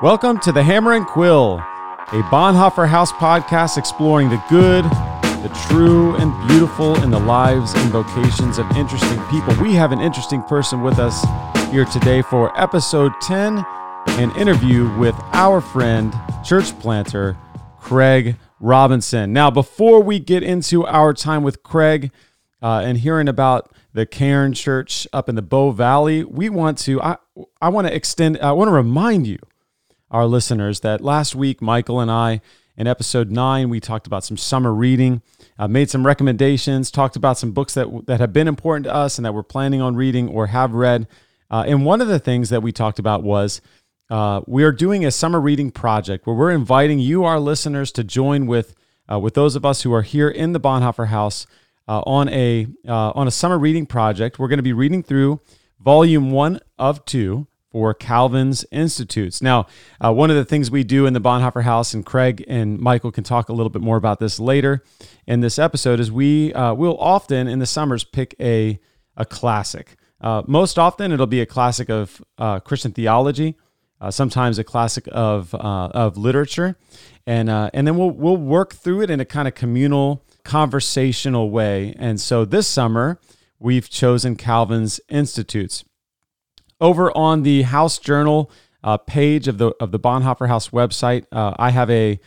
Welcome to The Hammer and Quill, a Bonhoeffer House podcast exploring the good, the true, and beautiful in the lives and vocations of interesting people. We have an interesting person with us here today for episode 10, an interview with our friend, church planter, Craig Robinson. Now, before we get into our time with Craig and hearing about the Cairn Church up in the Bow Valley, we want to, I want to remind you, our listeners, that last week, Michael and I, in episode 9, we talked about some summer reading, made some recommendations, talked about some books that have been important to us and that we're planning on reading or have read. And one of the things that we talked about was we are doing a summer reading project where we're inviting you, our listeners, to join with those of us who are here in the Bonhoeffer House on a summer reading project. We're going to be reading through Volume 1 of 2, for Calvin's Institutes. Now, one of the things we do in the Bonhoeffer House, and Craig and Michael can talk a little bit more about this later in this episode, is we will often in the summers pick a classic. Most often, it'll be a classic of Christian theology, sometimes a classic of literature, and then we'll work through it in a kind of communal, conversational way. And so this summer, we've chosen Calvin's Institutes. Over on the House Journal page of the Bonhoeffer House website, I have a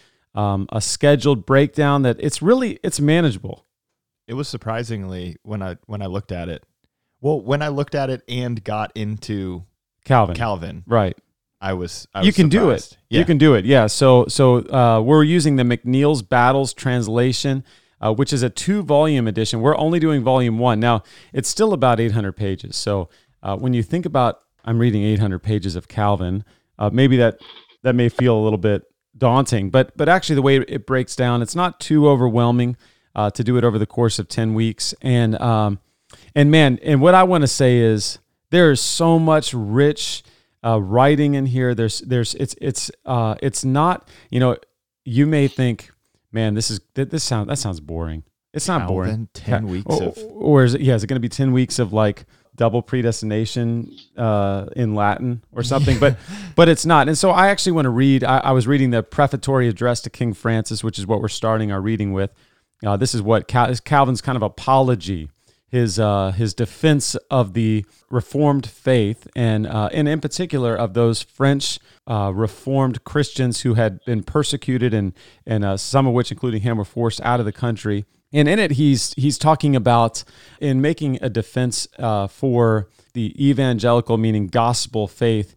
scheduled breakdown that it's manageable. It was surprisingly when I looked at it. Well, when I looked at it and got into Calvin, right? I was you can surprised. Do it. Yeah. You can do it. Yeah. So we're using the McNeil's Battles translation, which is a 2-volume edition. We're only doing Volume 1 now. It's still about 800 pages. So. When you think about, I'm reading 800 pages of Calvin, maybe that may feel a little bit daunting, but actually the way it breaks down, it's not too overwhelming to do it over the course of 10 weeks. And what I want to say is there is so much rich writing in here. It's not, you may think, man, that sounds boring. It's not Calvin, boring. 10 weeks is it going to be 10 weeks of like double predestination in Latin or something, but it's not. And so I actually want to read, I was reading the prefatory address to King Francis, which is what we're starting our reading with. This is what Calvin's kind of apology, his defense of the Reformed faith, and in particular of those French Reformed Christians who had been persecuted and some of which, including him, were forced out of the country. And in it, he's talking about, in making a defense for the evangelical, meaning gospel faith,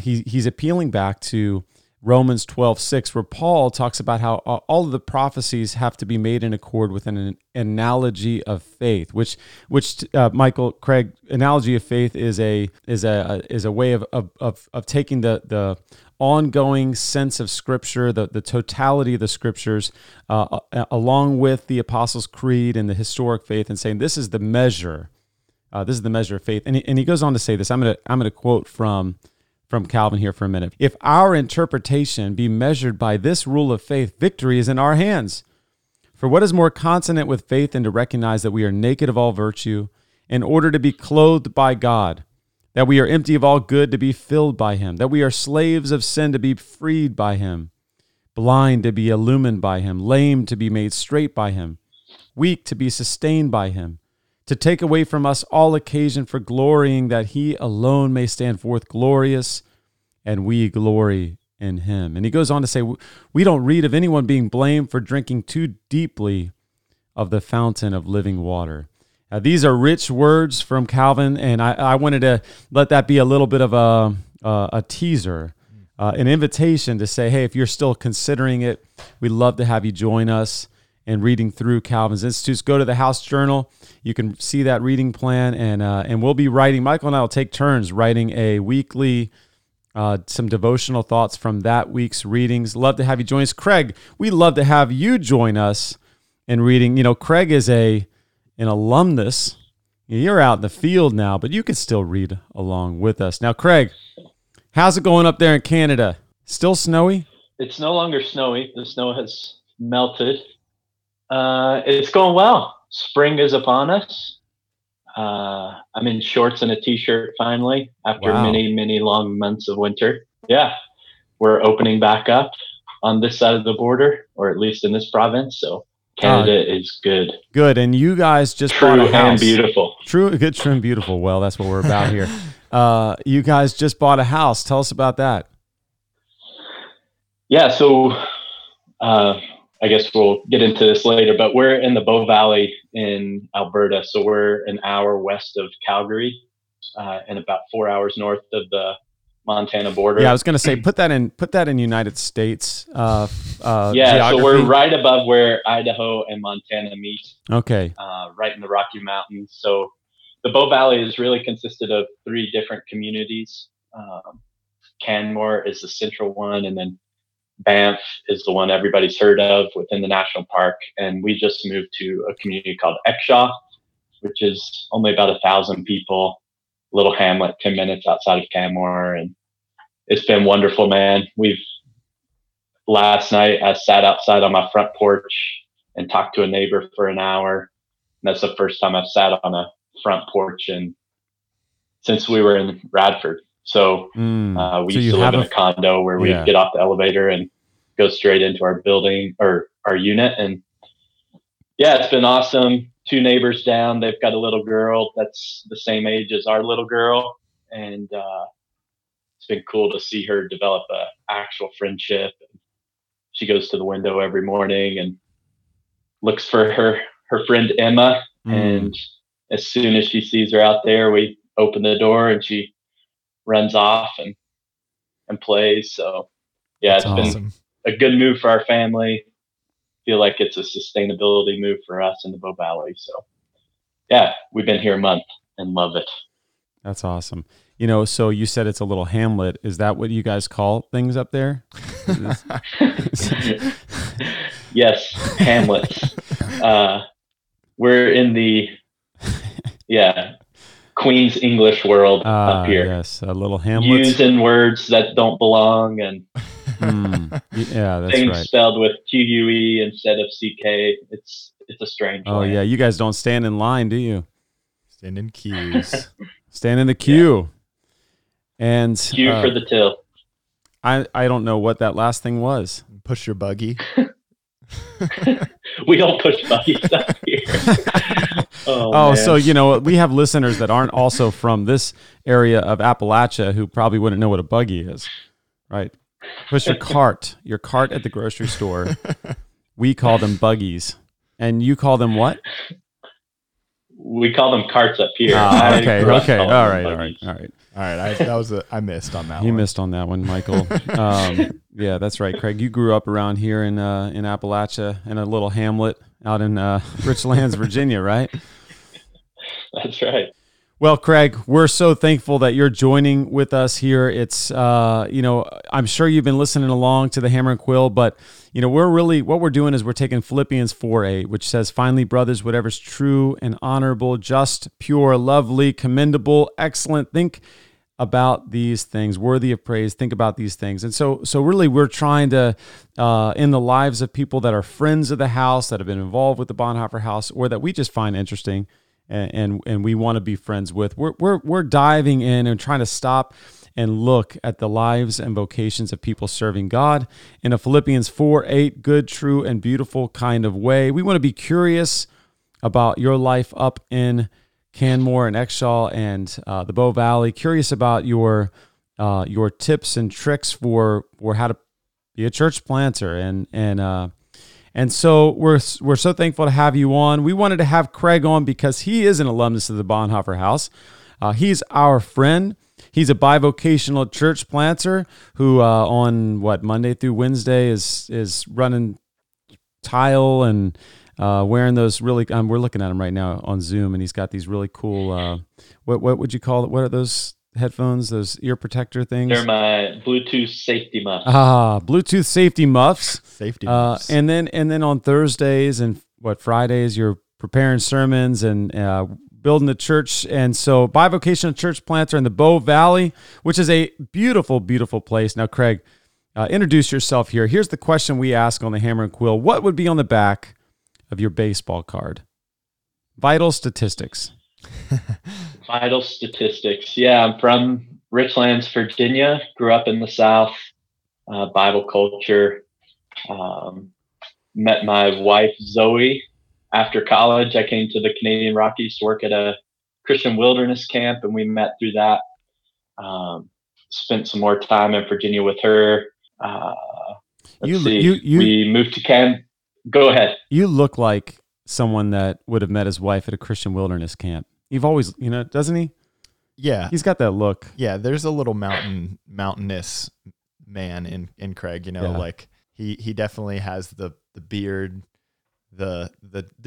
he's appealing back to Romans 12:6, where Paul talks about how all of the prophecies have to be made in accord with an analogy of faith, which Michael, Craig, analogy of faith is a way of taking the ongoing sense of Scripture, the totality of the Scriptures, along with the Apostles' Creed and the historic faith, and saying this is the measure of faith. And he goes on to say this. I'm gonna quote from Calvin here for a minute. If our interpretation be measured by this rule of faith, victory is in our hands. For what is more consonant with faith than to recognize that we are naked of all virtue, in order to be clothed by God, that we are empty of all good to be filled by him, that we are slaves of sin to be freed by him, blind to be illumined by him, lame to be made straight by him, weak to be sustained by him, to take away from us all occasion for glorying, that he alone may stand forth glorious, and we glory in him. And he goes on to say, we don't read of anyone being blamed for drinking too deeply of the fountain of living water. Now, these are rich words from Calvin, and I wanted to let that be a little bit of a teaser, an invitation to say, hey, if you're still considering it, we'd love to have you join us in reading through Calvin's Institutes. Go to the House Journal. You can see that reading plan, and we'll be writing. Michael and I will take turns writing a weekly, some devotional thoughts from that week's readings. Love to have you join us. Craig, we'd love to have you join us in reading. Craig is an alumnus. You're out in the field now, but you can still read along with us. Now, Craig, how's it going up there in Canada? Still snowy? It's no longer snowy. The snow has melted. It's going well. Spring is upon us. I'm in shorts and a t-shirt finally after many, many long months of winter. Yeah. we're opening back up on this side of the border, or at least in this province. So Canada is good. Good. And you guys just bought a house. True and beautiful. True, good, true and beautiful. Well, that's what we're about here. You guys just bought a house. Tell us about that. Yeah. So I guess we'll get into this later, but we're in the Bow Valley in Alberta. So we're an hour west of Calgary and about 4 hours north of the Montana border. Yeah, I was going to say, put that in United States geography. So we're right above where Idaho and Montana meet. Okay. Right in the Rocky Mountains. So the Bow Valley has really consisted of three different communities. Canmore is the central one, and then Banff is the one everybody's heard of within the national park. And we just moved to a community called Exshaw, which is only about 1,000 people, little hamlet 10 minutes outside of Canmore. And it's been wonderful, man. Last night I sat outside on my front porch and talked to a neighbor for an hour. And that's the first time I've sat on a front porch and since we were in Radford. So we used to live in a condo where we'd get off the elevator and go straight into our building or our unit. And yeah, it's been awesome. Two neighbors down, they've got a little girl that's the same age as our little girl. And it's been cool to see her develop an actual friendship. She goes to the window every morning and looks for her friend Emma. And as soon as she sees her out there, we open the door and she runs off and plays. So yeah, it's been a good move for our family. Feel like it's a sustainability move for us in the Bow Valley. So yeah, we've been here a month and love it. That's awesome. You know, so you said it's a little hamlet. Is that what you guys call things up there? Yes, hamlets. We're in the Queen's English world up here. Yes, a little hamlet. Using words that don't belong and that's things right. Spelled with Q-U-E instead of C-K. It's a strange land. Yeah, you guys don't stand in line, do you? Stand in queues. Stand in the queue. Yeah. And queue for the till. I don't know what that last thing was. Push your buggy. We don't push buggies up here. Oh, so, you know, we have listeners that aren't also from this area of Appalachia who probably wouldn't know what a buggy is, right? Push your cart at the grocery store. We call them buggies. And you call them what? We call them carts up here. Okay. All right. All right, I missed on that one. You missed on that one, Michael. Yeah, that's right, Craig. You grew up around here in Appalachia in a little hamlet out in Richlands, Virginia, right? That's right. Well, Craig, we're so thankful that you're joining with us here. It's I'm sure you've been listening along to the Hammer and Quill, but you know, what we're doing is we're taking Philippians 4:8, which says, "Finally, brothers, whatever's true and honorable, just, pure, lovely, commendable, excellent, think about these things, worthy of praise, think about these things." And so really we're trying to, in the lives of people that are friends of the house, that have been involved with the Bonhoeffer House, or that we just find interesting and we want to be friends with, we're diving in and trying to stop and look at the lives and vocations of people serving God in a Philippians 4:8, good, true, and beautiful kind of way. We want to be curious about your life up in Canmore and Exshaw and the Bow Valley, curious about your tips and tricks for how to be a church planter. And so we're so thankful to have you on. We wanted to have Craig on because he is an alumnus of the Bonhoeffer House. He's our friend. He's a bivocational church planter who on Monday through Wednesday is running tile and wearing those really. We're looking at him right now on Zoom, and he's got these really cool. What would you call it? What are those headphones? Those ear protector things? They're my Bluetooth safety muffs. Bluetooth safety muffs. Safety muffs. And then on Thursdays and Fridays, you're preparing sermons and building the church. And so bivocational church planter in the Bow Valley, which is a beautiful, beautiful place. Now, Craig, introduce yourself here. Here's the question we ask on the Hammer and Quill. What would be on the back of your baseball card? Vital statistics. Vital statistics. Yeah, I'm from Richlands, Virginia. Grew up in the South. Bible culture. Met my wife, Zoe. After college, I came to the Canadian Rockies to work at a Christian wilderness camp, and we met through that. Spent some more time in Virginia with her. We moved to Canmore. Go ahead. You look like someone that would have met his wife at a Christian wilderness camp. You've always, doesn't he? Yeah. He's got that look. Yeah. There's a little mountainous man in Craig, yeah. Like he definitely has the beard, the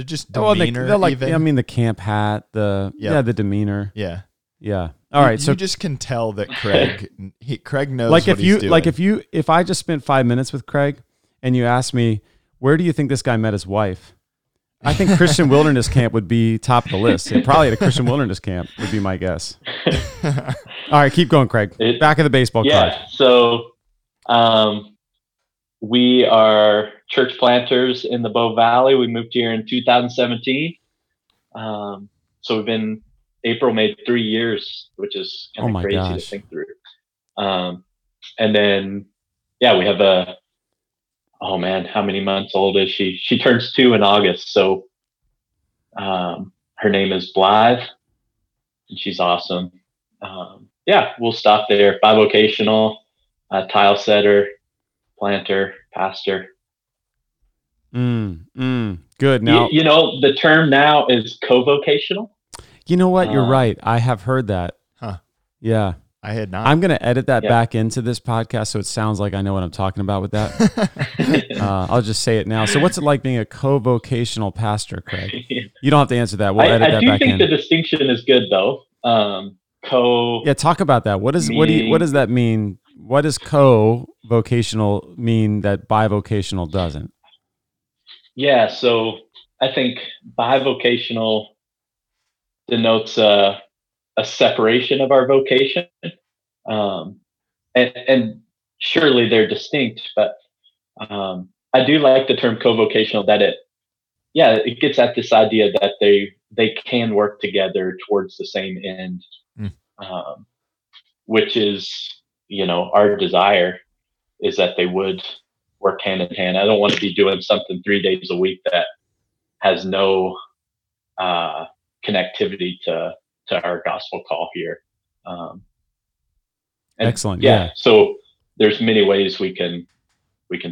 just demeanor. The camp hat, the demeanor. Yeah. Yeah. All right. You just can tell that Craig knows he's doing. If I just spent 5 minutes with Craig and you asked me, where do you think this guy met his wife? I think Christian wilderness camp would be top of the list. It probably at a Christian wilderness camp would be my guess. All right, keep going, Craig. Back of the baseball card. Yeah, so we are church planters in the Bow Valley. We moved here in 2017. So we've been April made 3 years, which is kind of crazy to think through. And then, we have a... Oh man, how many months old is she? She turns 2 in August. So her name is Blythe, and she's awesome. We'll stop there. Bivocational, tile setter, planter, pastor. Good. Now, the term now is co-vocational. You know what? You're right. I have heard that. Huh? Yeah. I had not. I'm going to edit that back into this podcast so it sounds like I know what I'm talking about with that. I'll just say it now. So what's it like being a co-vocational pastor, Craig? You don't have to answer that. We'll edit that back in. I do think the distinction is good, though. Talk about that. What does that mean? What does co-vocational mean that bivocational doesn't? Yeah, so I think bivocational denotes a separation of our vocation. And surely they're distinct, but I do like the term co-vocational, that it gets at this idea that they can work together towards the same end, which is, our desire is that they would work hand in hand. I don't want to be doing something 3 days a week that has no connectivity to our gospel call here. Excellent. Yeah. So there's many ways we can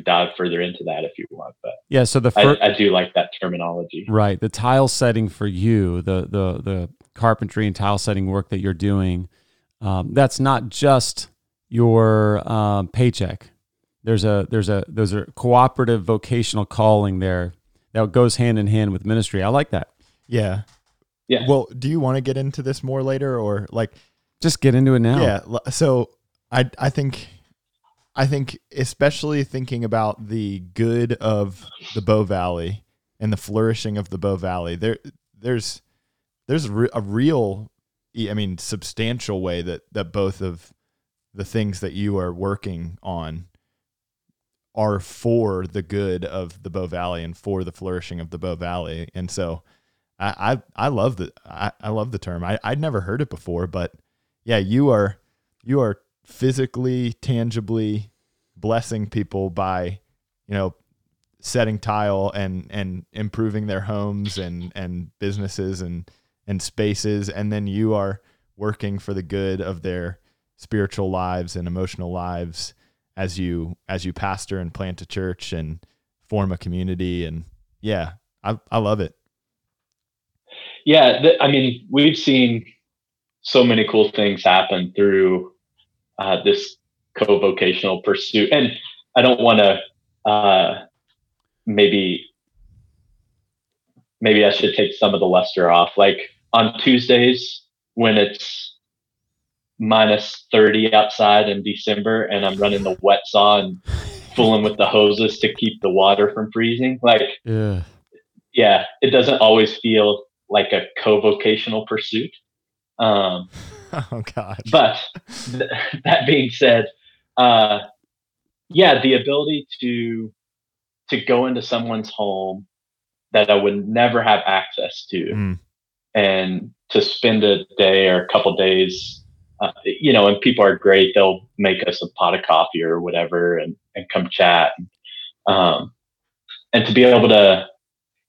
dive further into that if you want, but yeah. So I do like that terminology, right? The tile setting for you, the carpentry and tile setting work that you're doing, that's not just your paycheck. Those are cooperative vocational calling there that goes hand in hand with ministry. I like that. Yeah. Yeah. Well, do you want to get into this more later, or just get into it now? Yeah. So I think especially thinking about the good of the Bow Valley and the flourishing of the Bow Valley, there's a real, substantial way that both of the things that you are working on are for the good of the Bow Valley and for the flourishing of the Bow Valley. And so I love the term. I'd never heard it before, but yeah, you are physically, tangibly blessing people by, setting tile and improving their homes and businesses and spaces, and then you are working for the good of their spiritual lives and emotional lives as you pastor and plant a church and form a community, and yeah, I love it. Yeah, we've seen so many cool things happen through this co-vocational pursuit, and I don't want to. Maybe I should take some of the luster off. Like on Tuesdays when it's -30 outside in December, and I'm running the wet saw and fooling with the hoses to keep the water from freezing. It doesn't always feel like a co-vocational pursuit. Oh God! But that being said, the ability to go into someone's home that I would never have access to, and to spend a day or a couple days you know, and people are great. They'll make us a pot of coffee or whatever and come chat. And to be able to,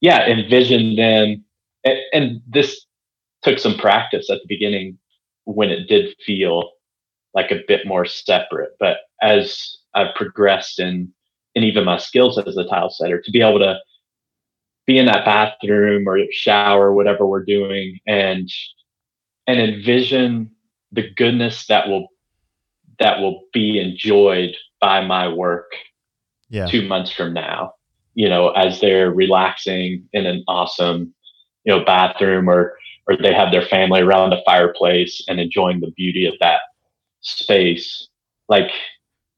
yeah, envision them. And this took some practice at the beginning when it did feel like a bit more separate. But as I've progressed in even my skills as a tile setter, to be able to be in that bathroom or shower, whatever we're doing, and envision the goodness that will be enjoyed by my work 2 months from now, you know, as they're relaxing in an awesome, you know, bathroom or they have their family around the fireplace and enjoying the beauty of that space. Like,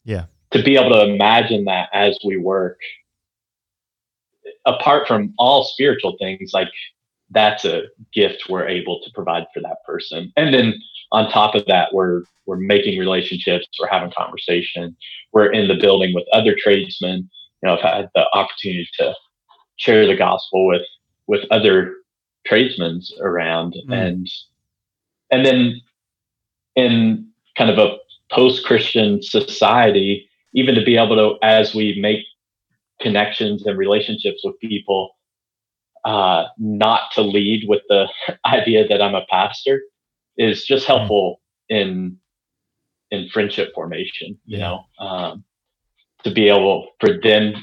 yeah, to be able to imagine that as we work, apart from all spiritual things, like that's a gift we're able to provide for that person. And then on top of that, we're making relationships, we're having conversation, we're in the building with other tradesmen. You know, I've had the opportunity to share the gospel with other tradesmen around. Mm. And then in kind of a post-Christian society, even to be able to, as we make connections and relationships with people, not to lead with the idea that I'm a pastor is just helpful in friendship formation, you know, to be able for them.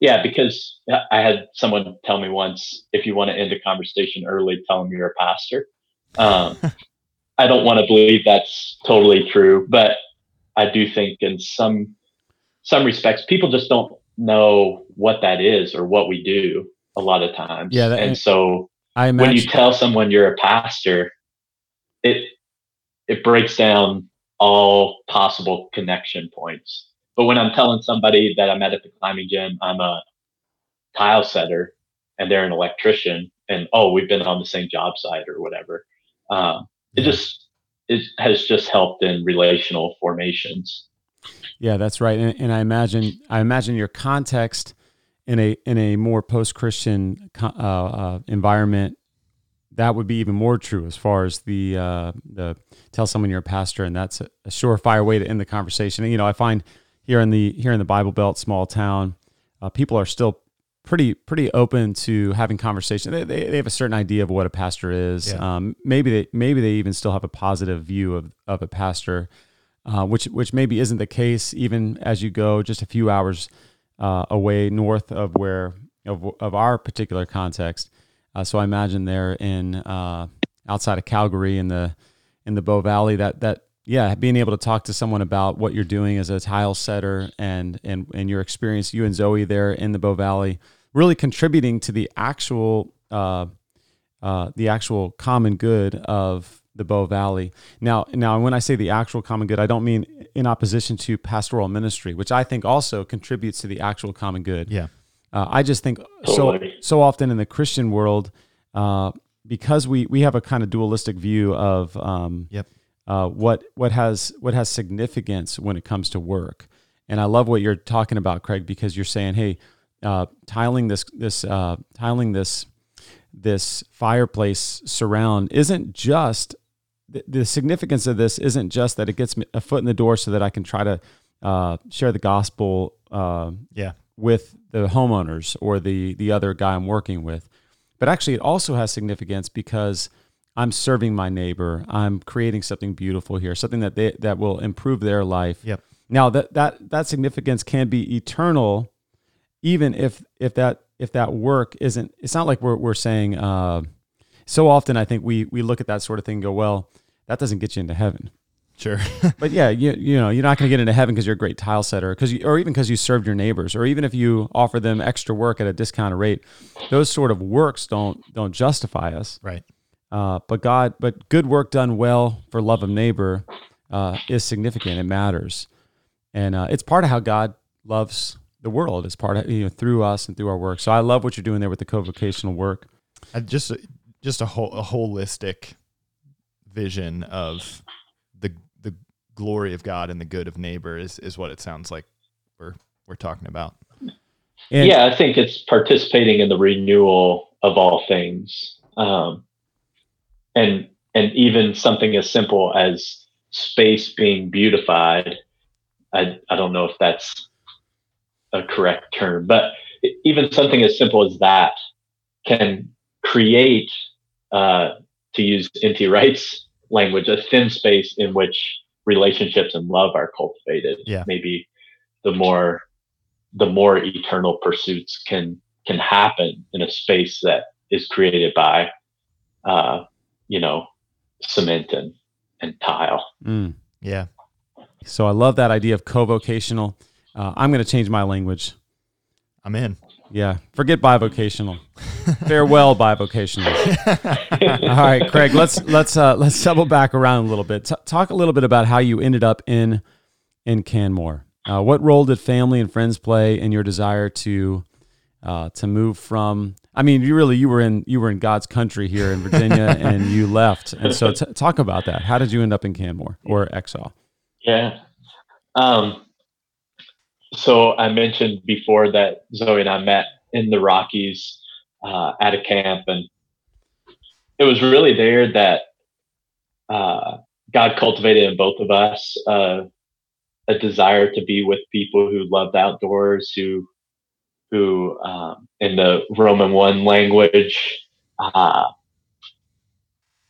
Yeah, because I had someone tell me once, if you want to end a conversation early, tell them you're a pastor. I don't want to believe that's totally true, but I do think in some respects, people just don't know what that is or what we do a lot of times. Yeah, and so I imagine when you tell someone you're a pastor, it breaks down all possible connection points. But when I'm telling somebody that I met at the climbing gym, I'm a tile setter and they're an electrician and, oh, we've been on the same job site or whatever. It has just helped in relational formations. Yeah, that's right. And I imagine your context in a more post-Christian environment, that would be even more true as far as the tell someone you're a pastor, and that's a surefire way to end the conversation. And, you know, I find here in the Bible Belt, small town, people are still pretty open to having conversation. They have a certain idea of what a pastor is. Yeah. Maybe they even still have a positive view of a pastor, which maybe isn't the case even as you go just a few hours away north of where of our particular context. So I imagine there in outside of Calgary in the Bow Valley that being able to talk to someone about what you're doing as a tile setter and your experience, you and Zoe there in the Bow Valley, really contributing to the actual common good of the Bow Valley. Now when I say the actual common good, I don't mean in opposition to pastoral ministry, which I think also contributes to the actual common good. Yeah. I just think so often in the Christian world, because we have a kind of dualistic view of what has significance when it comes to work. And I love what you're talking about, Craig, because you're saying, hey, tiling this fireplace surround isn't just the significance of this isn't just that it gets me a foot in the door so that I can try to share the gospel. With the homeowners or the other guy I'm working with. But actually it also has significance because I'm serving my neighbor. I'm creating something beautiful here, something that will improve their life. Yep. Now that significance can be eternal, even if that work isn't. It's not like we're saying so often I think we look at that sort of thing and go, well, that doesn't get you into heaven. Sure. But yeah, you know, you're not going to get into heaven because you're a great tile setter, or even because you served your neighbors, or even if you offer them extra work at a discounted rate. Those sort of works don't justify us. Right. But good work done well for love of neighbor is significant. It matters. And it's part of how God loves the world. It's part of, you know, through us and through our work. So I love what you're doing there with the co-vocational work. Just a holistic vision of the glory of God and the good of neighbor is what it sounds like we're talking about. And yeah, I think it's participating in the renewal of all things. And even something as simple as space being beautified. I don't know if that's a correct term, but even something as simple as that can create, to use N.T. Wright's language, a thin space in which relationships and love are cultivated. Yeah. Maybe the more eternal pursuits can happen in a space that is created by, cement and tile. Mm, yeah. So I love that idea of co-vocational. I'm going to change my language. I'm in. Yeah. Forget bivocational. Farewell bivocational. All right, Craig, let's double back around a little bit. Talk a little bit about how you ended up in Canmore. What role did family and friends play in your desire to move from? I mean, you were in God's country here in Virginia, and you left. And so, talk about that. How did you end up in Canmore or Exshaw? Yeah. So I mentioned before that Zoe and I met in the Rockies at a camp, and it was really there that God cultivated in both of us a desire to be with people who loved outdoors, who in the Roman 1 language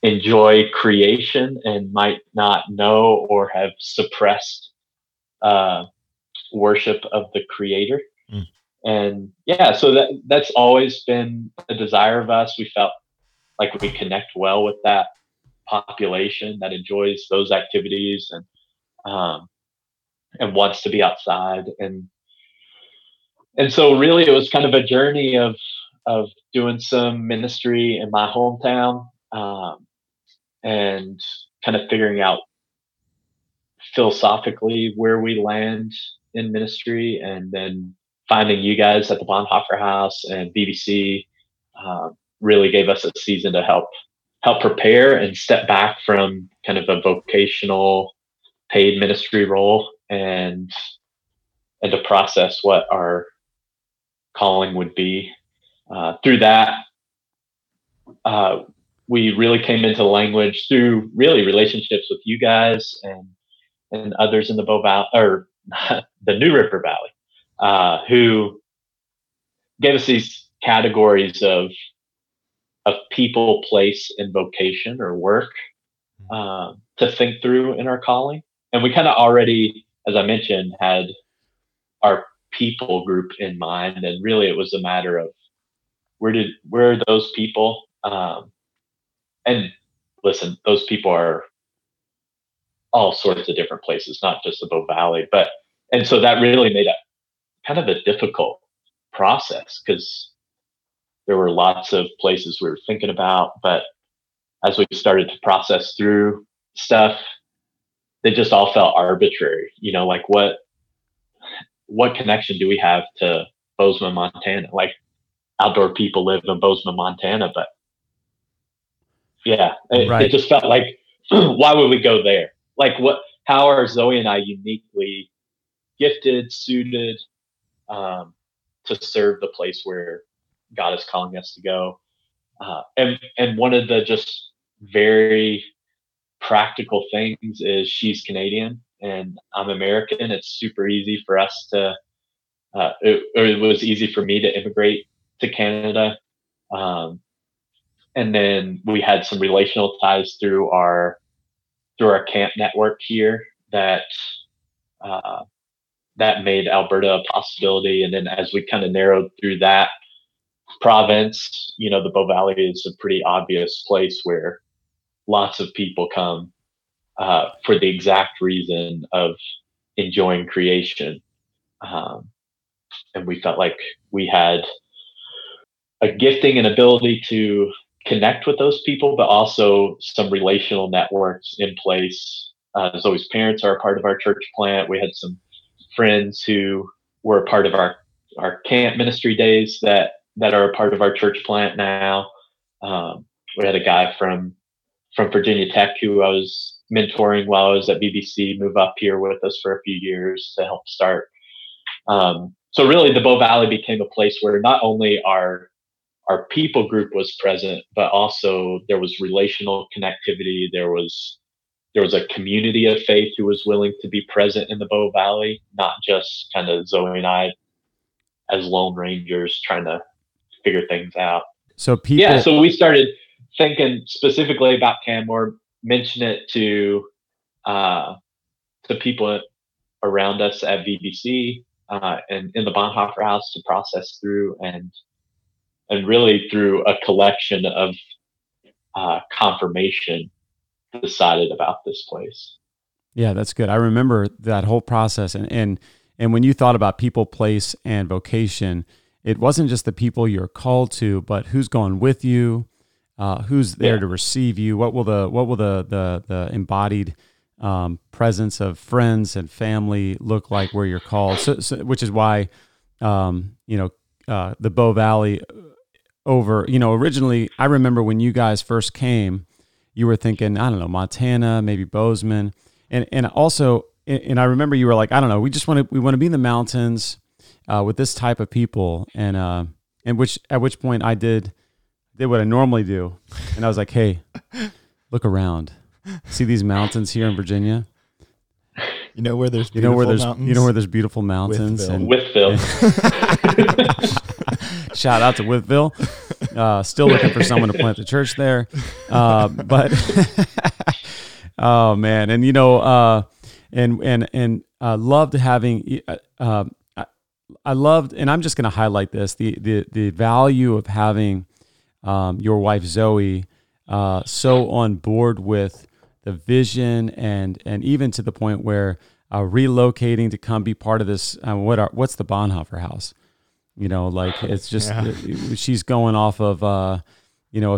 enjoy creation and might not know or have suppressed worship of the Creator. Mm. And yeah, so that's always been a desire of us. We felt like we connect well with that population that enjoys those activities and wants to be outside. And so really it was kind of a journey of doing some ministry in my hometown, and kind of figuring out philosophically where we land in ministry, and then finding you guys at the Bonhoeffer House and BBC really gave us a season to help prepare and step back from kind of a vocational paid ministry role and to process what our calling would be. Through that, we really came into language through really relationships with you guys and others in the Bow Valley, or the New River Valley, who gave us these categories of people, place, and vocation or work to think through in our calling. And we kind of already, as I mentioned, had our people group in mind, and really it was a matter of where are those people? And listen, those people are all sorts of different places, not just the Bow Valley, and so that really made it kind of a difficult process because there were lots of places we were thinking about, but as we started to process through stuff, they just all felt arbitrary, like what connection do we have to Bozeman, Montana? Like outdoor people live in Bozeman, Montana, but yeah, it just felt like, why would we go there? Like how are Zoe and I uniquely gifted, suited, to serve the place where God is calling us to go? And one of the just very practical things is she's Canadian and I'm American. It's super easy for us it was easy for me to immigrate to Canada. And then we had some relational ties through our camp network here that made Alberta a possibility. And then as we kind of narrowed through that province, the Bow Valley is a pretty obvious place where lots of people come for the exact reason of enjoying creation. And we felt like we had a gifting and ability to connect with those people, but also some relational networks in place. Zoe's parents are a part of our church plant. We had some friends who were a part of our camp ministry days that are a part of our church plant now. We had a guy from Virginia Tech who I was mentoring while I was at BBC move up here with us for a few years to help start. So really the Bow Valley became a place where not only our people group was present, but also there was relational connectivity. There was There was a community of faith who was willing to be present in the Bow Valley, not just kind of Zoe and I as lone rangers trying to figure things out. So people, yeah, so we started thinking specifically about Canmore, mention it to people around us at VBC and in the Bonhoeffer House to process through, and really through a collection of confirmation decided about this place. Yeah, that's good. I remember that whole process. And when you thought about people, place, and vocation, it wasn't just the people you're called to, but who's going with you, who's there to receive you. What will the embodied presence of friends and family look like where you're called? So which is why the Bow Valley over, originally, I remember when you guys first came, you were thinking, I don't know, Montana, maybe Bozeman, and I remember you were like, I don't know, we want to be in the mountains with this type of people, and at which point I did what I normally do, and I was like, hey, look around, see these mountains here in Virginia. You know where there's beautiful mountains. Wytheville. Shout out to Wytheville. Still looking for someone to plant the church there. But oh man, and loved having. I loved, and I'm just going to highlight this: the value of having your wife Zoe so on board with the vision, and even to the point where relocating to come be part of this, what's the Bonhoeffer House? It's just, she's going off of, a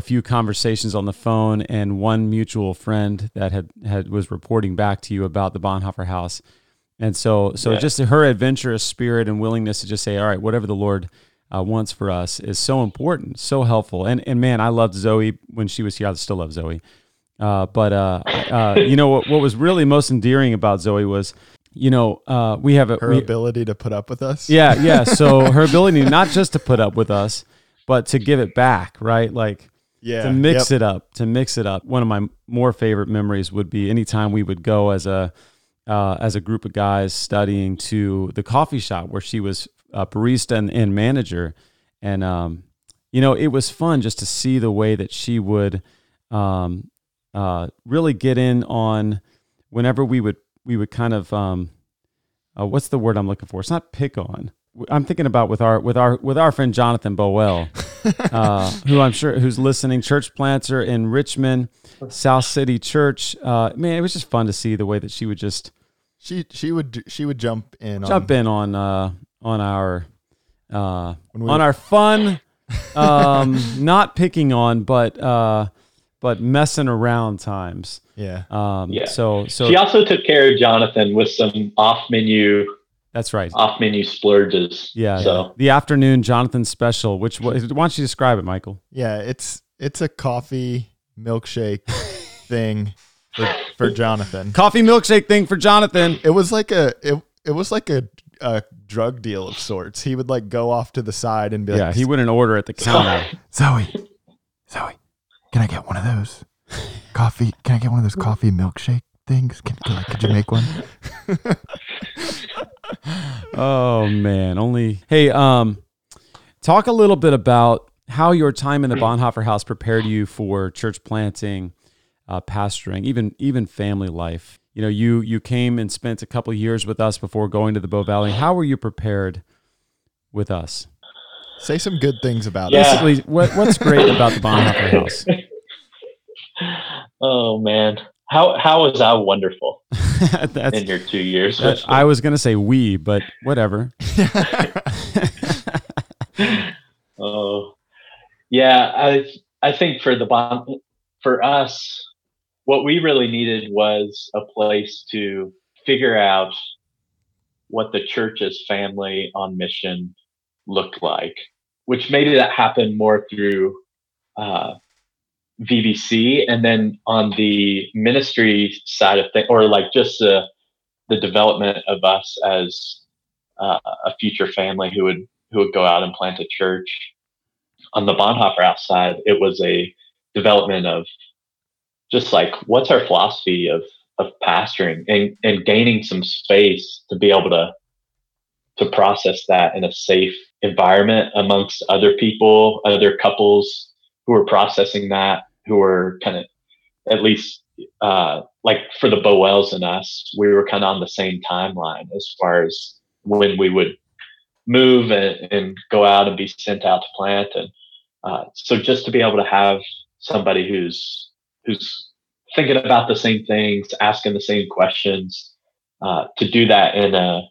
few conversations on the phone and one mutual friend that was reporting back to you about the Bonhoeffer House. And so just her adventurous spirit and willingness to just say, all right, whatever the Lord wants for us is so important, so helpful. And man, I loved Zoe when she was here. I still love Zoe. What was really most endearing about Zoe was, we have her ability to put up with us. Yeah. So her ability not just to put up with us, but to give it back, right? Like, to mix it up. One of my more favorite memories would be anytime we would go as a group of guys studying to the coffee shop where she was a barista and manager. And, it was fun just to see the way that she would, really get in on whenever we would kind of, what's the word I'm looking for? It's not pick on. I'm thinking about with our friend, Jonathan Bowell, who's listening, church planter in Richmond, South City Church. It was just fun to see the way that she would just, she would jump in on our fun, not picking on, but messing around times. Yeah. So she also took care of Jonathan with some off menu splurges. Yeah. So the afternoon Jonathan special, which was, why don't you describe it, Michael? Yeah. It's a coffee milkshake thing for Jonathan. Coffee milkshake thing for Jonathan. It was like a drug deal of sorts. He would like go off to the side and be like, he wouldn't order at the counter. Zoe. Can I get one of those coffee? Can I get one of those coffee milkshake things? Could you make one? Oh man, only. Hey, talk a little bit about how your time in the Bonhoeffer House prepared you for church planting, pastoring, even family life. You came and spent a couple of years with us before going to the Bow Valley. How were you prepared with us? Say some good things about it. Basically, what's great about the Bonhoeffer House? Oh, man. How was I wonderful in your 2 years? I was going to say we, but whatever. Oh, yeah. I think for us, what we really needed was a place to figure out what the church's family on mission looked like, which made that happen more through VBC, and then on the ministry side of things, or like just the development of us as a future family who would go out and plant a church. On the Bonhoeffer House side, it was a development of just like, what's our philosophy of of pastoring and gaining some space to be able to process that in a safe environment amongst other people, other couples who are processing that, who are kind of at least like for the Bowells and us, we were kind of on the same timeline as far as when we would move and go out and be sent out to plant. And so just to be able to have somebody who's thinking about the same things, asking the same questions, to do that in a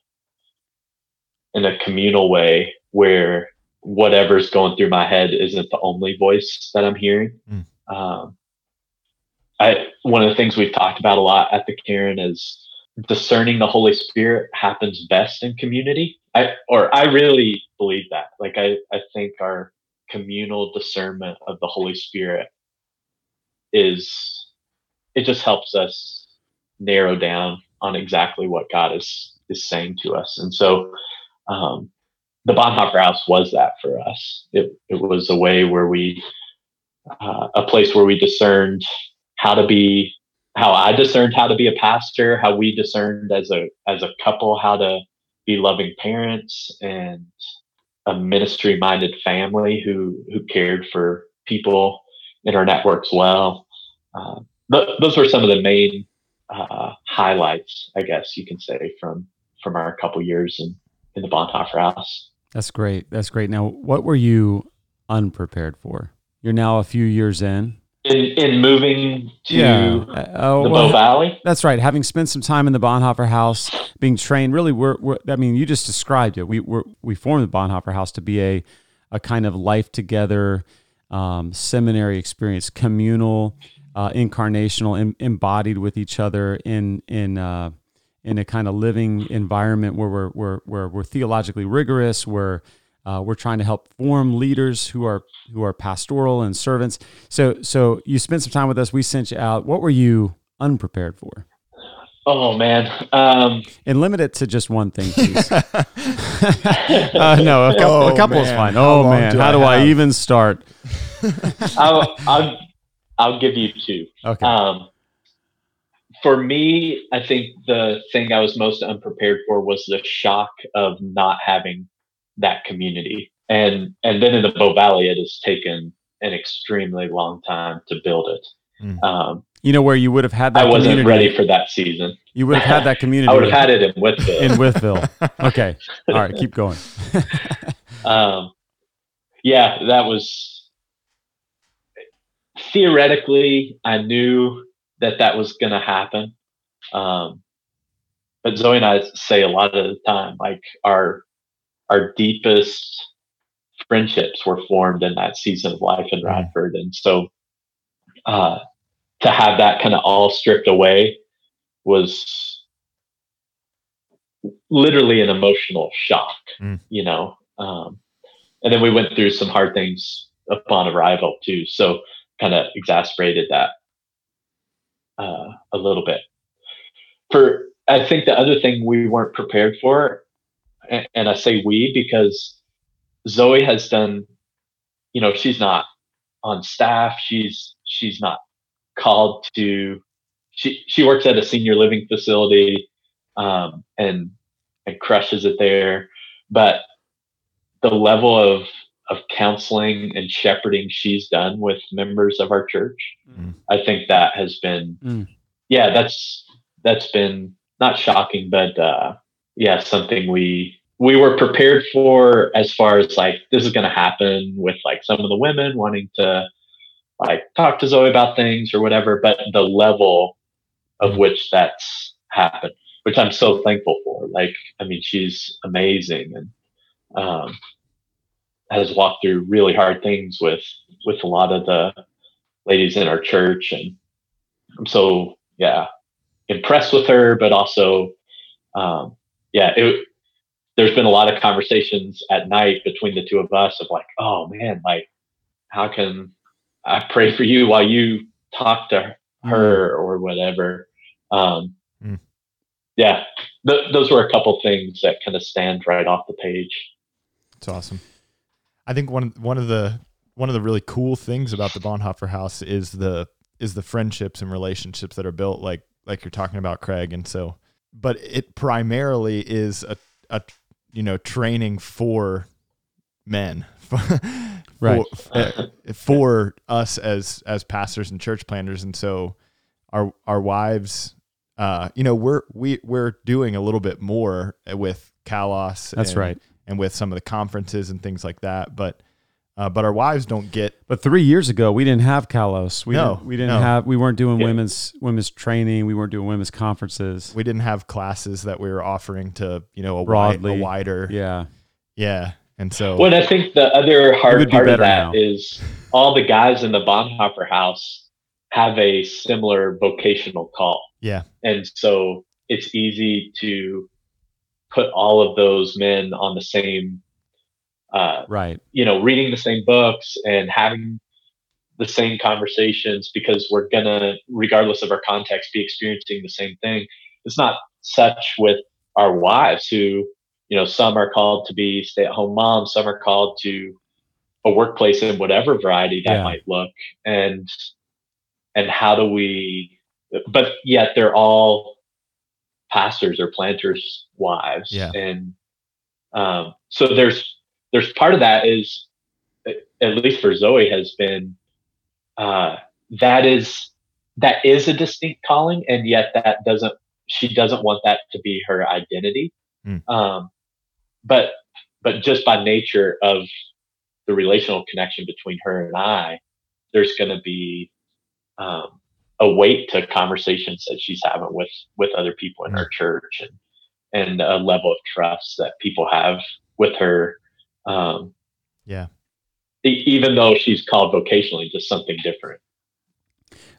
communal way where whatever's going through my head isn't the only voice that I'm hearing. One of the things we've talked about a lot at the Cairn is discerning the Holy Spirit happens best in community. I really believe that. Like I think our communal discernment of the Holy Spirit it just helps us narrow down on exactly what God is saying to us. And so the Bonhoeffer House was that for us. It was a way where a place where we discerned how I discerned how to be a pastor, how we discerned as a couple how to be loving parents and a ministry-minded family who cared for people in our networks well. Those were some of the main highlights, I guess you can say, from our couple years in the Bonhoeffer House. That's great. Now, what were you unprepared for? You're now a few years in. In moving to the Bow Valley? That's right. Having spent some time in the Bonhoeffer House, being trained, really, you just described it. We formed the Bonhoeffer House to be a kind of life together seminary experience, communal, incarnational, embodied with each other in a kind of living environment where we're theologically rigorous. We're trying to help form leaders who are pastoral and servants. So you spent some time with us. We sent you out. What were you unprepared for? Oh man! And limit it to just one thing, please. No, a couple is fine. Oh man, how do I even start? I'll give you two. Okay. For me, I think the thing I was most unprepared for was the shock of not having that community. And then in the Bow Valley, it has taken an extremely long time to build it. Where you would have had that community. I wasn't ready for that season. You would have had that community. I would have had it in Wytheville. Okay. All right. Keep going. That was theoretically, I knew that was going to happen. But Zoe and I say a lot of the time, like our deepest friendships were formed in that season of life in Radford. And so to have that kind of all stripped away was literally an emotional shock, . And then we went through some hard things upon arrival too. So kind of exacerbated that a little bit. I think the other thing we weren't prepared for, and I say we because Zoe has done, she's not on staff. She's not called to, she works at a senior living facility, and crushes it there. But the level of counseling and shepherding she's done with members of our church, I think that has been, that's been not shocking, but, something we were prepared for as far as like, this is going to happen with like some of the women wanting to like talk to Zoe about things or whatever, but the level of which that's happened, which I'm so thankful for. Like, I mean, she's amazing and has walked through really hard things with a lot of the ladies in our church. And I'm so, impressed with her, but also, there's been a lot of conversations at night between the two of us of like, oh man, like how can I pray for you while you talk to her or whatever. Those were a couple things that kind of stand right off the page. It's awesome. I think one of the really cool things about the Bonhoeffer House is the friendships and relationships that are built. Like like you're talking about, Craig. And so, but it primarily is a you know, training for men, right? For us as pastors and church planters. And so our wives, you know, we're doing a little bit more with Kalos. That's right. And with some of the conferences and things like that. But our wives don't get. But 3 years ago, we didn't have Kalos. We weren't doing women's training. We weren't doing women's conferences. We didn't have classes that we were offering to, you know, a wider. Yeah. Yeah. And so. Well, I think the other hard part of that is all the guys in the Bonhoeffer House have a similar vocational call. Yeah. And so it's easy to put all of those men on the same, right, you know, reading the same books and having the same conversations, because we're gonna, regardless of our context, be experiencing the same thing. It's not such with our wives, who, you know, some are called to be stay-at-home moms, some are called to a workplace in whatever variety that might look, and how do we, but yet they're all pastors or planters' wives. Yeah. And so there's part of that is, at least for Zoe, has been that is a distinct calling, and yet she doesn't want that to be her identity. But just by nature of the relational connection between her and I, there's going to be a weight to conversations that she's having with other people in her church, and a level of trust that people have with her. Even though she's called vocationally to something different.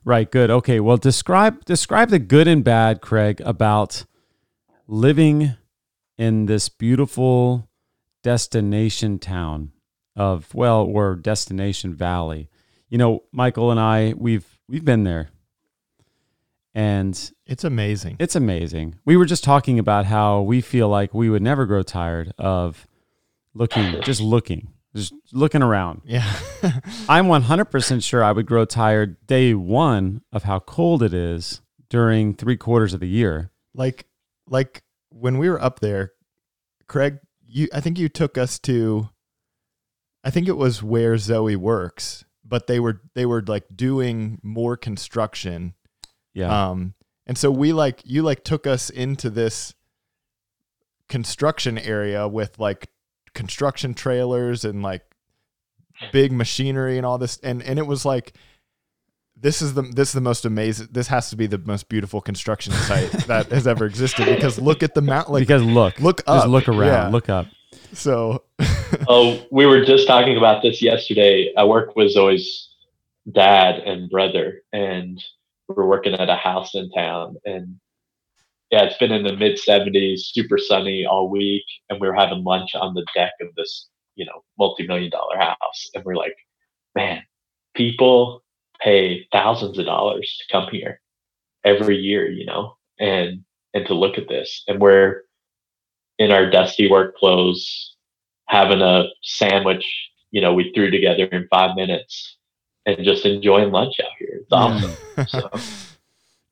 Right. Good. Okay. Well, describe the good and bad, Craig, about living in this beautiful destination town or destination valley. You know, Michael and I, we've been there. And it's amazing. We were just talking about how we feel like we would never grow tired of looking around. Yeah. I'm 100% sure I would grow tired day one of how cold it is during 3/4 of the year. Like when we were up there, Craig, I think you took us to, I think it was where Zoe works, but they were like doing more construction. Yeah. And so we you took us into this construction area with like construction trailers and like big machinery and all this, and it was like, this is the most amazing, this has to be the most beautiful construction site that has ever existed, because look at the mountain, look up, just look around, look up. So oh, we were just talking about this yesterday. I work with Zoe's dad and brother, and we're working at a house in town, and it's been in the mid-70s, super sunny all week, and we were having lunch on the deck of this, you know, multi-million-dollar house, and we're like, man, people pay thousands of dollars to come here every year, you know, and to look at this, and we're in our dusty work clothes having a sandwich, you know, we threw together in 5 minutes, and just enjoying lunch out here. It's awesome. Yeah. So.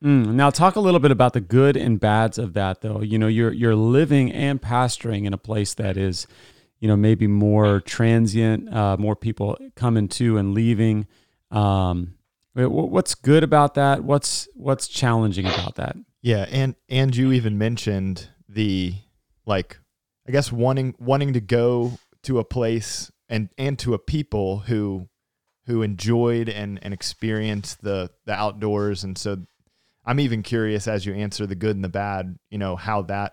Now talk a little bit about the good and bads of that, though. You know, you're living and pastoring in a place that is, you know, maybe more transient, more people coming to and leaving. What's good about that? What's challenging about that? Yeah, and you even mentioned the, like, I guess wanting to go to a place and to a people who enjoyed and experienced the outdoors, and so. I'm even curious, as you answer the good and the bad, you know, how the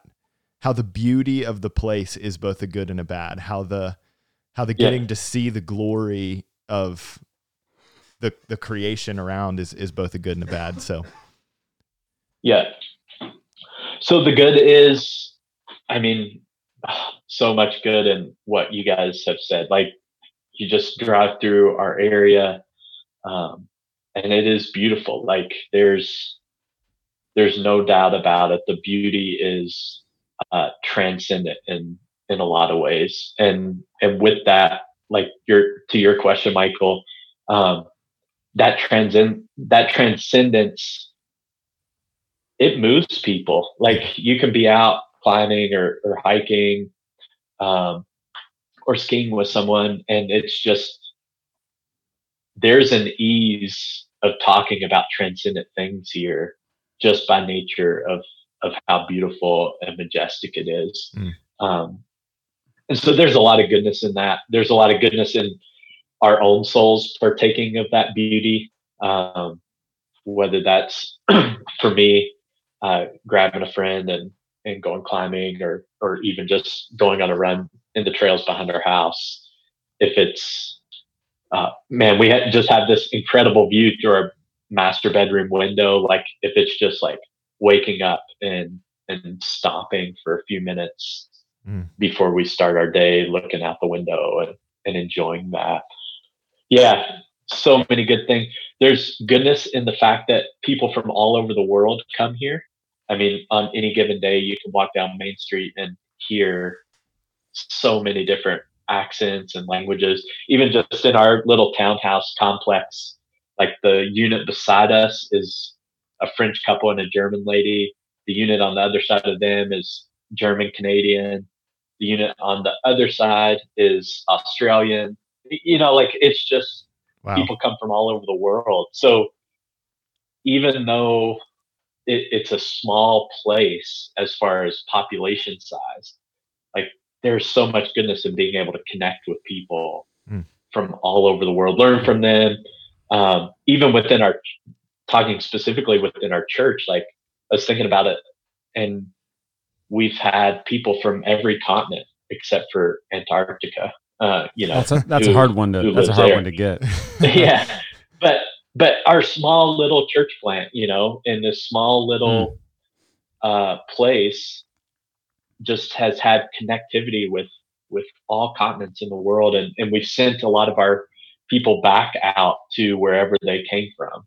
beauty of the place is both a good and a bad, how the getting to see the glory of the creation around is both a good and a bad. So. Yeah. So the good is, I mean, so much good in what you guys have said, like you just drive through our area and it is beautiful. Like there's no doubt about it. The beauty is transcendent in a lot of ways. And with that, like to your question, Michael, that transcendence it moves people. Like, you can be out climbing or hiking, or skiing with someone, and it's just, there's an ease of talking about transcendent things here just by nature of how beautiful and majestic it is. And so there's a lot of goodness in that. There's a lot of goodness in our own souls partaking of that beauty, whether that's for me, grabbing a friend and going climbing, or even just going on a run in the trails behind our house. If it's, man, we just have this incredible view through our master bedroom window. Like, if it's just like waking up and stopping for a few minutes before we start our day, looking out the window and enjoying that. Yeah. So many good things. There's goodness in the fact that people from all over the world come here. I mean, on any given day, you can walk down Main Street and hear so many different accents and languages. Even just in our little townhouse complex, like the unit beside us is a French couple and a German lady. The unit on the other side of them is German Canadian. The unit on the other side is Australian. You know, like, it's just, wow. People come from all over the world. So even though it's a small place as far as population size, like, there's so much goodness in being able to connect with people from all over the world, learn from them. Even within our, talking specifically within our church, like, I was thinking about it, and we've had people from every continent except for Antarctica. You know, that's a hard one to get. Yeah. But our small little church plant, you know, in this small little place, just has had connectivity with all continents in the world. And we've sent a lot of our people back out to wherever they came from,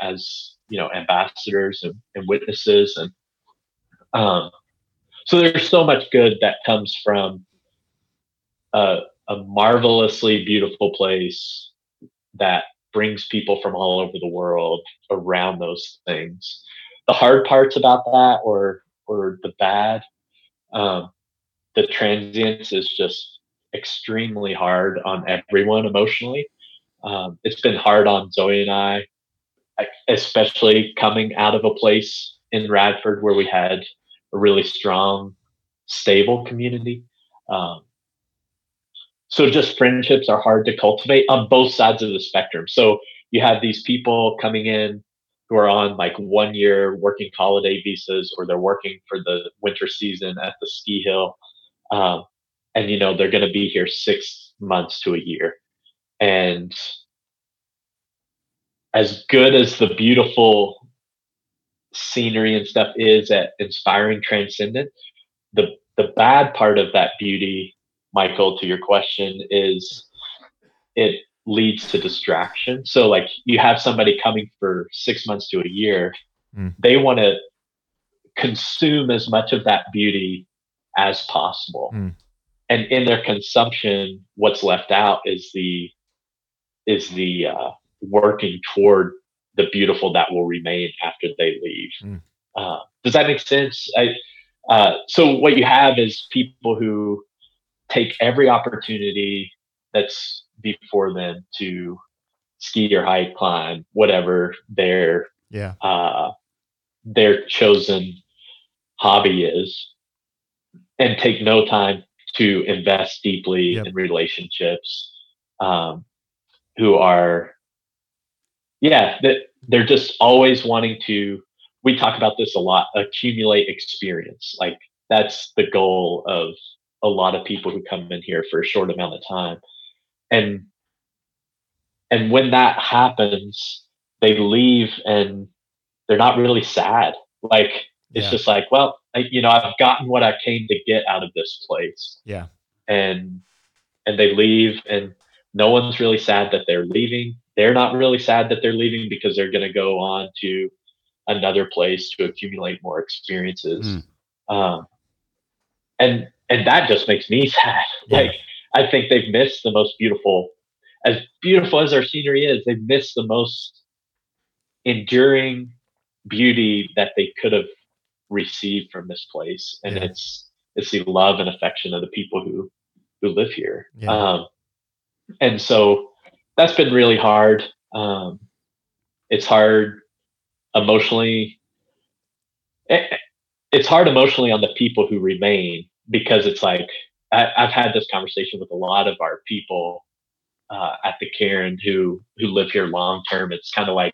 as, you know, ambassadors and witnesses. And, so there's so much good that comes from a marvelously beautiful place that brings people from all over the world around those things. The hard parts about that, or the bad, the transience is just extremely hard on everyone emotionally. It's been hard on Zoe and I, especially coming out of a place in Radford where we had a really strong, stable community. So just friendships are hard to cultivate on both sides of the spectrum. So you have these people coming in who are on like 1 year working holiday visas, or they're working for the winter season at the ski hill. And, you know, they're going to be here 6 months to a year. And as good as the beautiful scenery and stuff is at inspiring transcendent, the bad part of that beauty, Michael, to your question, is it leads to distraction. So like, you have somebody coming for 6 months to a year, they want to consume as much of that beauty as possible. And in their consumption, what's left out is the working toward the beautiful that will remain after they leave. Does that make sense? So what you have is people who take every opportunity that's before them to ski or hike, climb, whatever their chosen hobby is, and take no time to invest deeply in relationships, who are, they're just always wanting to, we talk about this a lot, accumulate experience. Like, that's the goal of a lot of people who come in here for a short amount of time. And when that happens, they leave and they're not really sad. Like, it's just like, well, you know, I've gotten what I came to get out of this place. Yeah. And they leave, and no one's really sad that they're leaving. They're not really sad that they're leaving because they're going to go on to another place to accumulate more experiences. And that just makes me sad. Yeah. Like, I think they've missed the most beautiful as our scenery is, they've missed the most enduring beauty that they could have received from this place. And it's the love and affection of the people who live here. Yeah. And so that's been really hard. It's hard emotionally. It's hard emotionally on the people who remain, because it's like, I've had this conversation with a lot of our people at the Cairn who live here long-term. It's kind of like,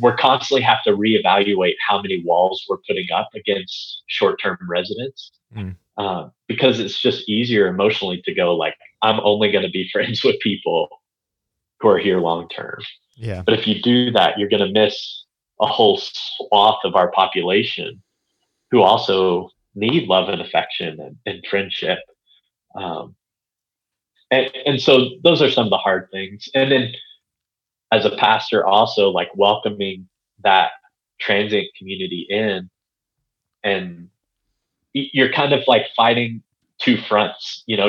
we're constantly have to reevaluate how many walls we're putting up against short-term residents, because it's just easier emotionally to go like, I'm only going to be friends with people who are here long-term. Yeah. But if you do that, you're going to miss a whole swath of our population who also need love and affection and friendship. And so those are some of the hard things. And then, as a pastor, also like welcoming that transient community in, and you're kind of like fighting two fronts, you know,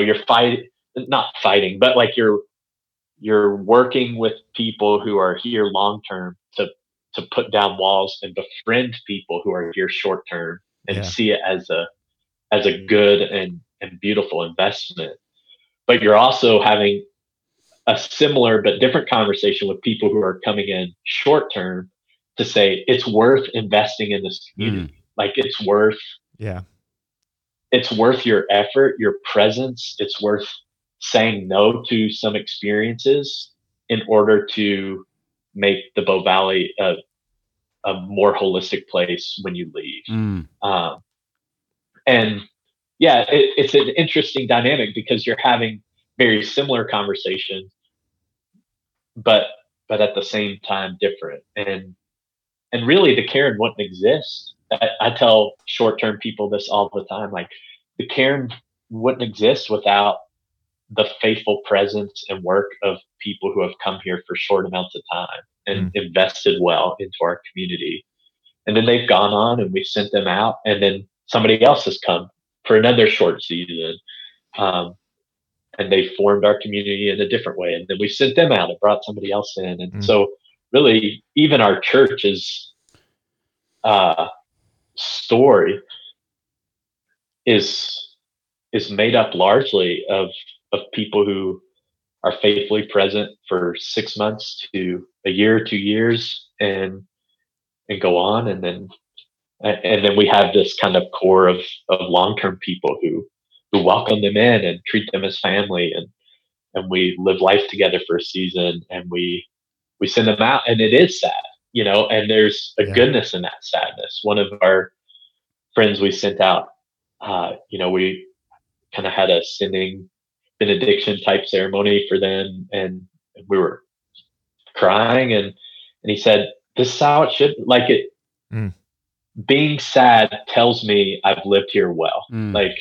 you're working with people who are here long-term to put down walls and befriend people who are here short-term and see it as a good and beautiful investment. But you're also having a similar but different conversation with people who are coming in short term to say it's worth investing in this community. Like it's worth your effort, your presence. It's worth saying no to some experiences in order to make the Bow Valley a more holistic place when you leave. It's an interesting dynamic because you're having very similar conversation, but at the same time different. And really the Cairn wouldn't exist. I tell short-term people this all the time, like the Cairn wouldn't exist without the faithful presence and work of people who have come here for short amounts of time and invested well into our community. And then they've gone on and we've sent them out, and then somebody else has come for another short season. And they formed our community in a different way. And then we sent them out and brought somebody else in. And so really even our church's story is made up largely of people who are faithfully present for 6 months to a year, 2 years, and go on. And then we have this kind of core of long-term people who welcome them in and treat them as family, and we live life together for a season, and we send them out, and it is sad, you know, and there's a goodness in that sadness. One of our friends we sent out, you know, we kind of had a sending benediction type ceremony for them, and we were crying, and he said, this is how it should, like it, being sad tells me I've lived here well. Like,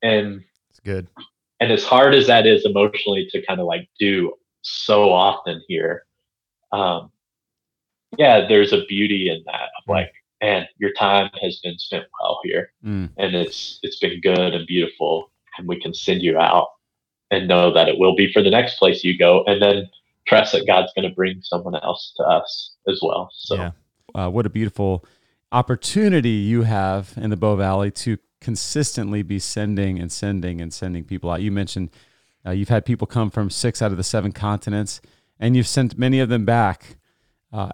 and it's good. And as hard as that is emotionally to kind of like do so often here, there's a beauty in that of like, man, your time has been spent well here, and it's been good and beautiful, and we can send you out and know that it will be for the next place you go, and then trust that God's going to bring someone else to us as well. So, what a beautiful opportunity you have in the Bow Valley to consistently be sending people out. You mentioned you've had people come from 6 out of the 7 continents, and you've sent many of them back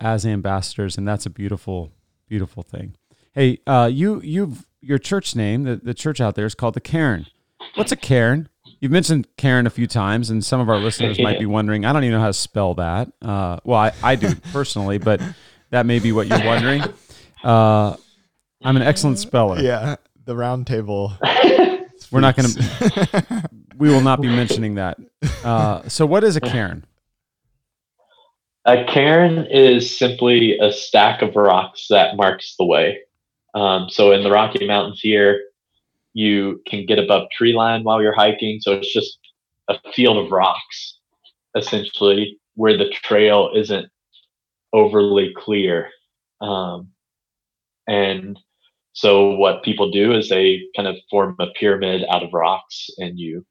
as ambassadors, and that's a beautiful, beautiful thing. Hey, your church name, the church out there is called the Cairn. What's a Cairn? You've mentioned Cairn a few times, and some of our listeners might be wondering, I don't even know how to spell that. Well, I do personally, but that may be what you're wondering. I'm an excellent speller. Yeah. The round table. We're not going to. We will not be mentioning that. So, what is a cairn? A cairn is simply a stack of rocks that marks the way. So, in the Rocky Mountains here, you can get above tree line while you're hiking. So, it's just a field of rocks, essentially, where the trail isn't overly clear, and so what people do is they kind of form a pyramid out of rocks, and you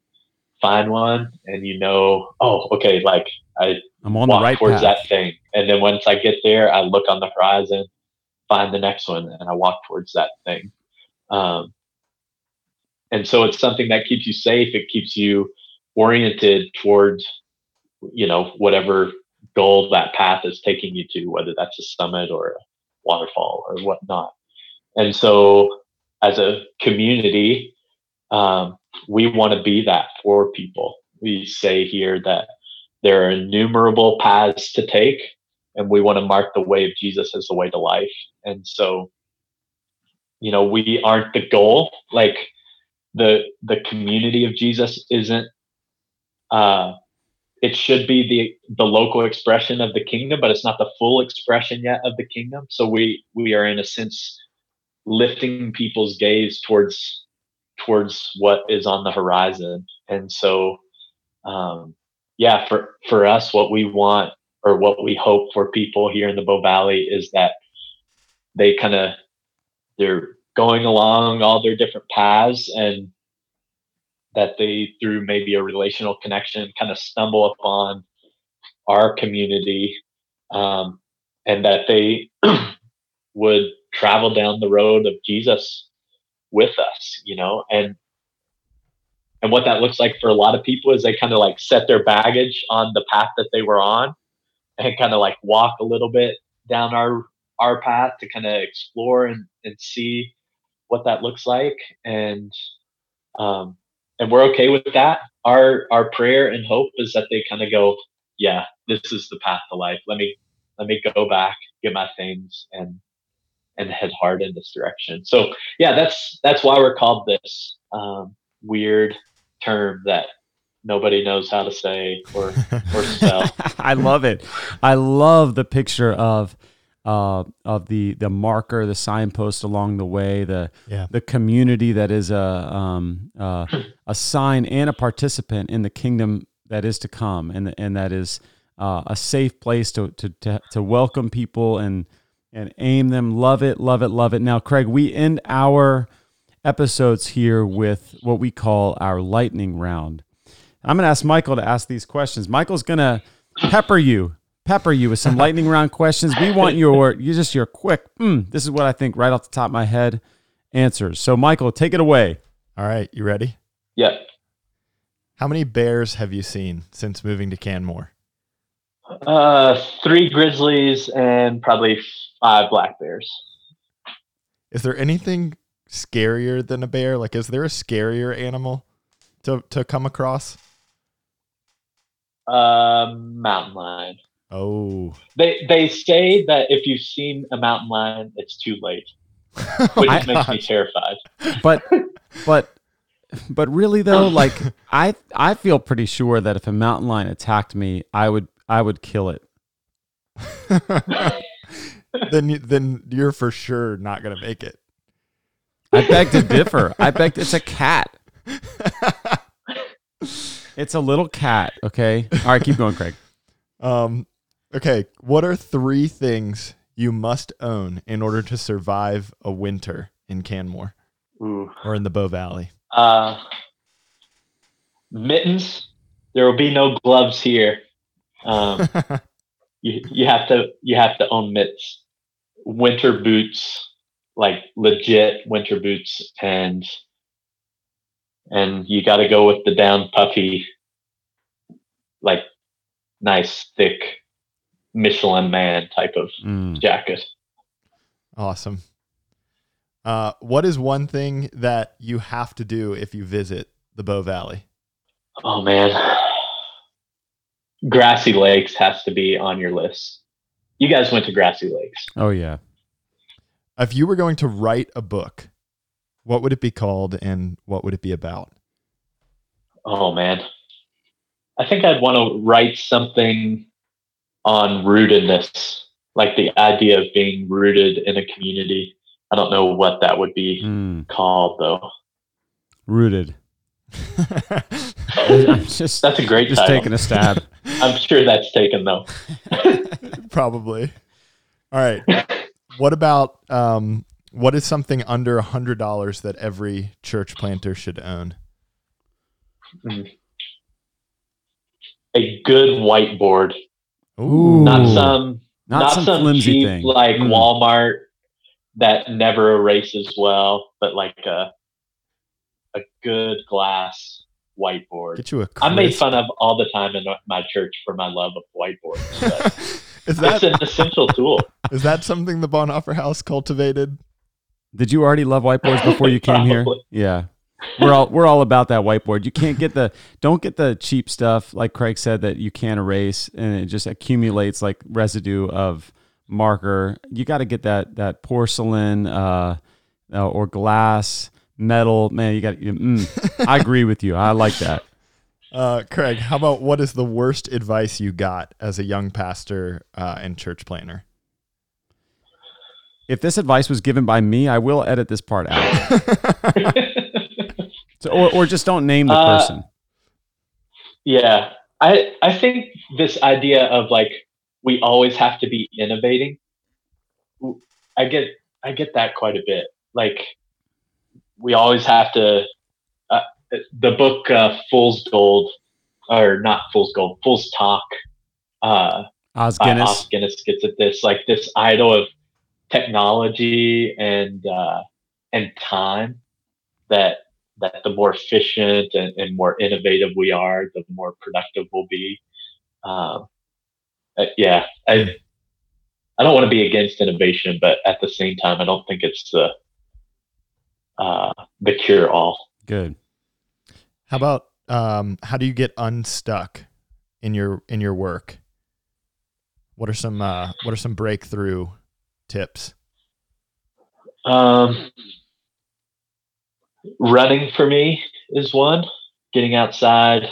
find one and you know, oh, okay, like I I'm on the right towards path. That thing. And then once I get there, I look on the horizon, find the next one, and I walk towards that thing. And so it's something that keeps you safe. It keeps you oriented towards, you know, whatever goal that path is taking you to, whether that's a summit or a waterfall or whatnot. And so as a community, we want to be that for people. We say here that there are innumerable paths to take, and we want to mark the way of Jesus as the way to life. And so, you know, we aren't the goal. Like the community of Jesus isn't, it should be the local expression of the kingdom, but it's not the full expression yet of the kingdom. So we are in a sense lifting people's gaze towards what is on the horizon. And so, yeah, for us, what we want or what we hope for people here in the Bow Valley is that they they're going along all their different paths, and that they, through maybe a relational connection, kind of stumble upon our community, and that they would travel down the road of Jesus with us, you know. And what that looks like for a lot of people is they kind of like set their baggage on the path that they were on and kind of like walk a little bit down our path to kind of explore and see what that looks like. And we're okay with that. Our prayer and hope is that they kind of go, yeah, this is the path to life. Let me go back, get my things, and head hard in this direction. So yeah, that's why we're called this weird term that nobody knows how to say or spell. I love it. I love the picture of the marker, the signpost along the way, the community that is a sign and a participant in the kingdom that is to come, and that is a safe place to welcome people and aim them. Love it, love it, love it. Now, Craig, we end our episodes here with what we call our lightning round. I'm going to ask Michael to ask these questions. Michael's going to pepper you with some lightning round questions. We want your quick, this is what I think right off the top of my head answers. So Michael, take it away. All right. You ready? Yeah. How many bears have you seen since moving to Canmore? 3 grizzlies and probably 5 black bears. Is there anything scarier than a bear? Like, is there a scarier animal to come across? Mountain lion. Oh. They say that if you've seen a mountain lion, it's too late, which makes me terrified. But really though, like I feel pretty sure that if a mountain lion attacked me, I would kill it. Then you're for sure not gonna make it. I beg to differ. I beg. It's a cat. It's a little cat. Okay. All right. Keep going, Craig. Okay. What are 3 things you must own in order to survive a winter in Canmore? Ooh. Or in the Bow Valley? Mittens. There will be no gloves here. You have to own mitts. Winter boots. Like legit winter boots, and you got to go with the down puffy, like nice thick Michelin man type of jacket. Awesome. What is one thing that you have to do if you visit the Bow Valley? Oh man, Grassy Lakes has to be on your list. You guys went to Grassy Lakes. Oh yeah. If you were going to write a book, what would it be called and what would it be about? Oh, man. I think I'd want to write something on rootedness, like the idea of being rooted in a community. I don't know what that would be called, though. Rooted. That's a great title. Just taking a stab. I'm sure that's taken, though. Probably. All right. What about what is something under $100 that every church planter should own? A good whiteboard Ooh. Not some flimsy cheap thing. Like Walmart that never erases well, but like a good glass whiteboard. Get you a crisp. I'm made fun of all the time in my church for my love of whiteboards. Is that an essential tool? Is that something the Bonhoeffer House cultivated? Did you already love whiteboards before you came here? Yeah. We're all about that whiteboard. You can't get don't get the cheap stuff, like Craig said, that you can't erase and it just accumulates like residue of marker. You got to get that porcelain or glass, metal. Man, you got I agree with you. I like that. Craig, how about what is the worst advice you got as a young pastor and church planner? If this advice was given by me, I will edit this part out. So, or just don't name the person. Yeah. I think this idea of like, we always have to be innovating. I get that quite a bit. Like we always have to, the book, Fool's Talk, Os Guinness. Os Guinness gets at this, like this idol of technology and time that the more efficient and more innovative we are, the more productive we'll be. I don't want to be against innovation, but at the same time, I don't think it's the cure all. Good. How about how do you get unstuck in your work? What are some breakthrough tips? Running for me is one. Getting outside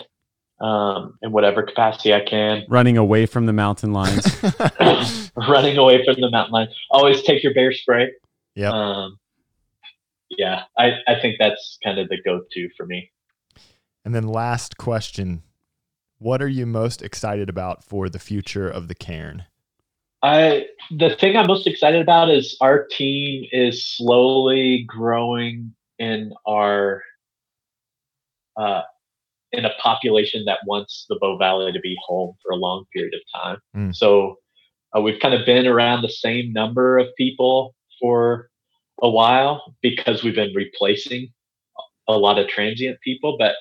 in whatever capacity I can. Running away from the mountain lines. Running away from the mountain lines. Always take your bear spray. Yeah. I think that's kind of the go-to for me. And then last question. What are you most excited about for the future of the Cairn? The thing I'm most excited about is our team is slowly growing in our in a population that wants the Bow Valley to be home for a long period of time. Mm. So we've kind of been around the same number of people for a while because we've been replacing a lot of transient people. But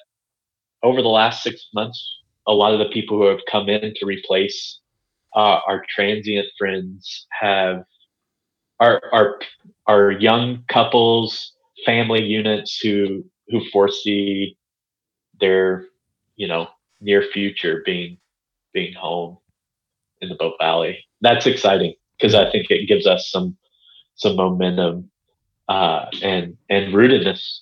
over the last 6 months, a lot of the people who have come in to replace our transient friends are young couples, family units who foresee their near future being home in the Bow Valley. That's exciting because I think it gives us some momentum and rootedness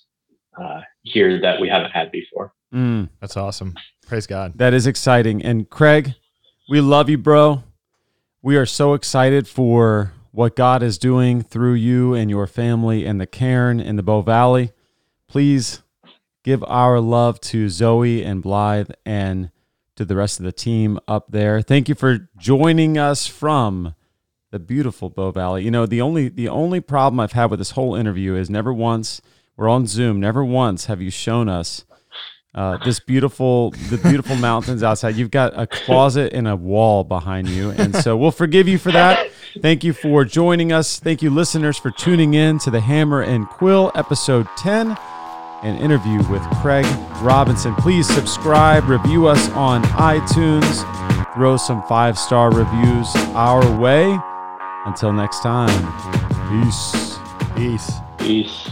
here that we haven't had before. That's awesome. Praise God. That is exciting. And Craig, we love you, bro. We are so excited for what God is doing through you and your family and the Cairn and the Bow Valley. Please give our love to Zoe and Blythe and to the rest of the team up there. Thank you for joining us from the beautiful Bow Valley. The only problem I've had with this whole interview is never once, we're on Zoom, never once have you shown us the beautiful mountains outside. You've got a closet and a wall behind you. And so we'll forgive you for that. Thank you for joining us. Thank you, listeners, for tuning in to the Hammer and Quill, episode 10, an interview with Craig Robinson. Please subscribe, review us on iTunes, throw some 5-star reviews our way. Until next time, peace. Peace. Peace.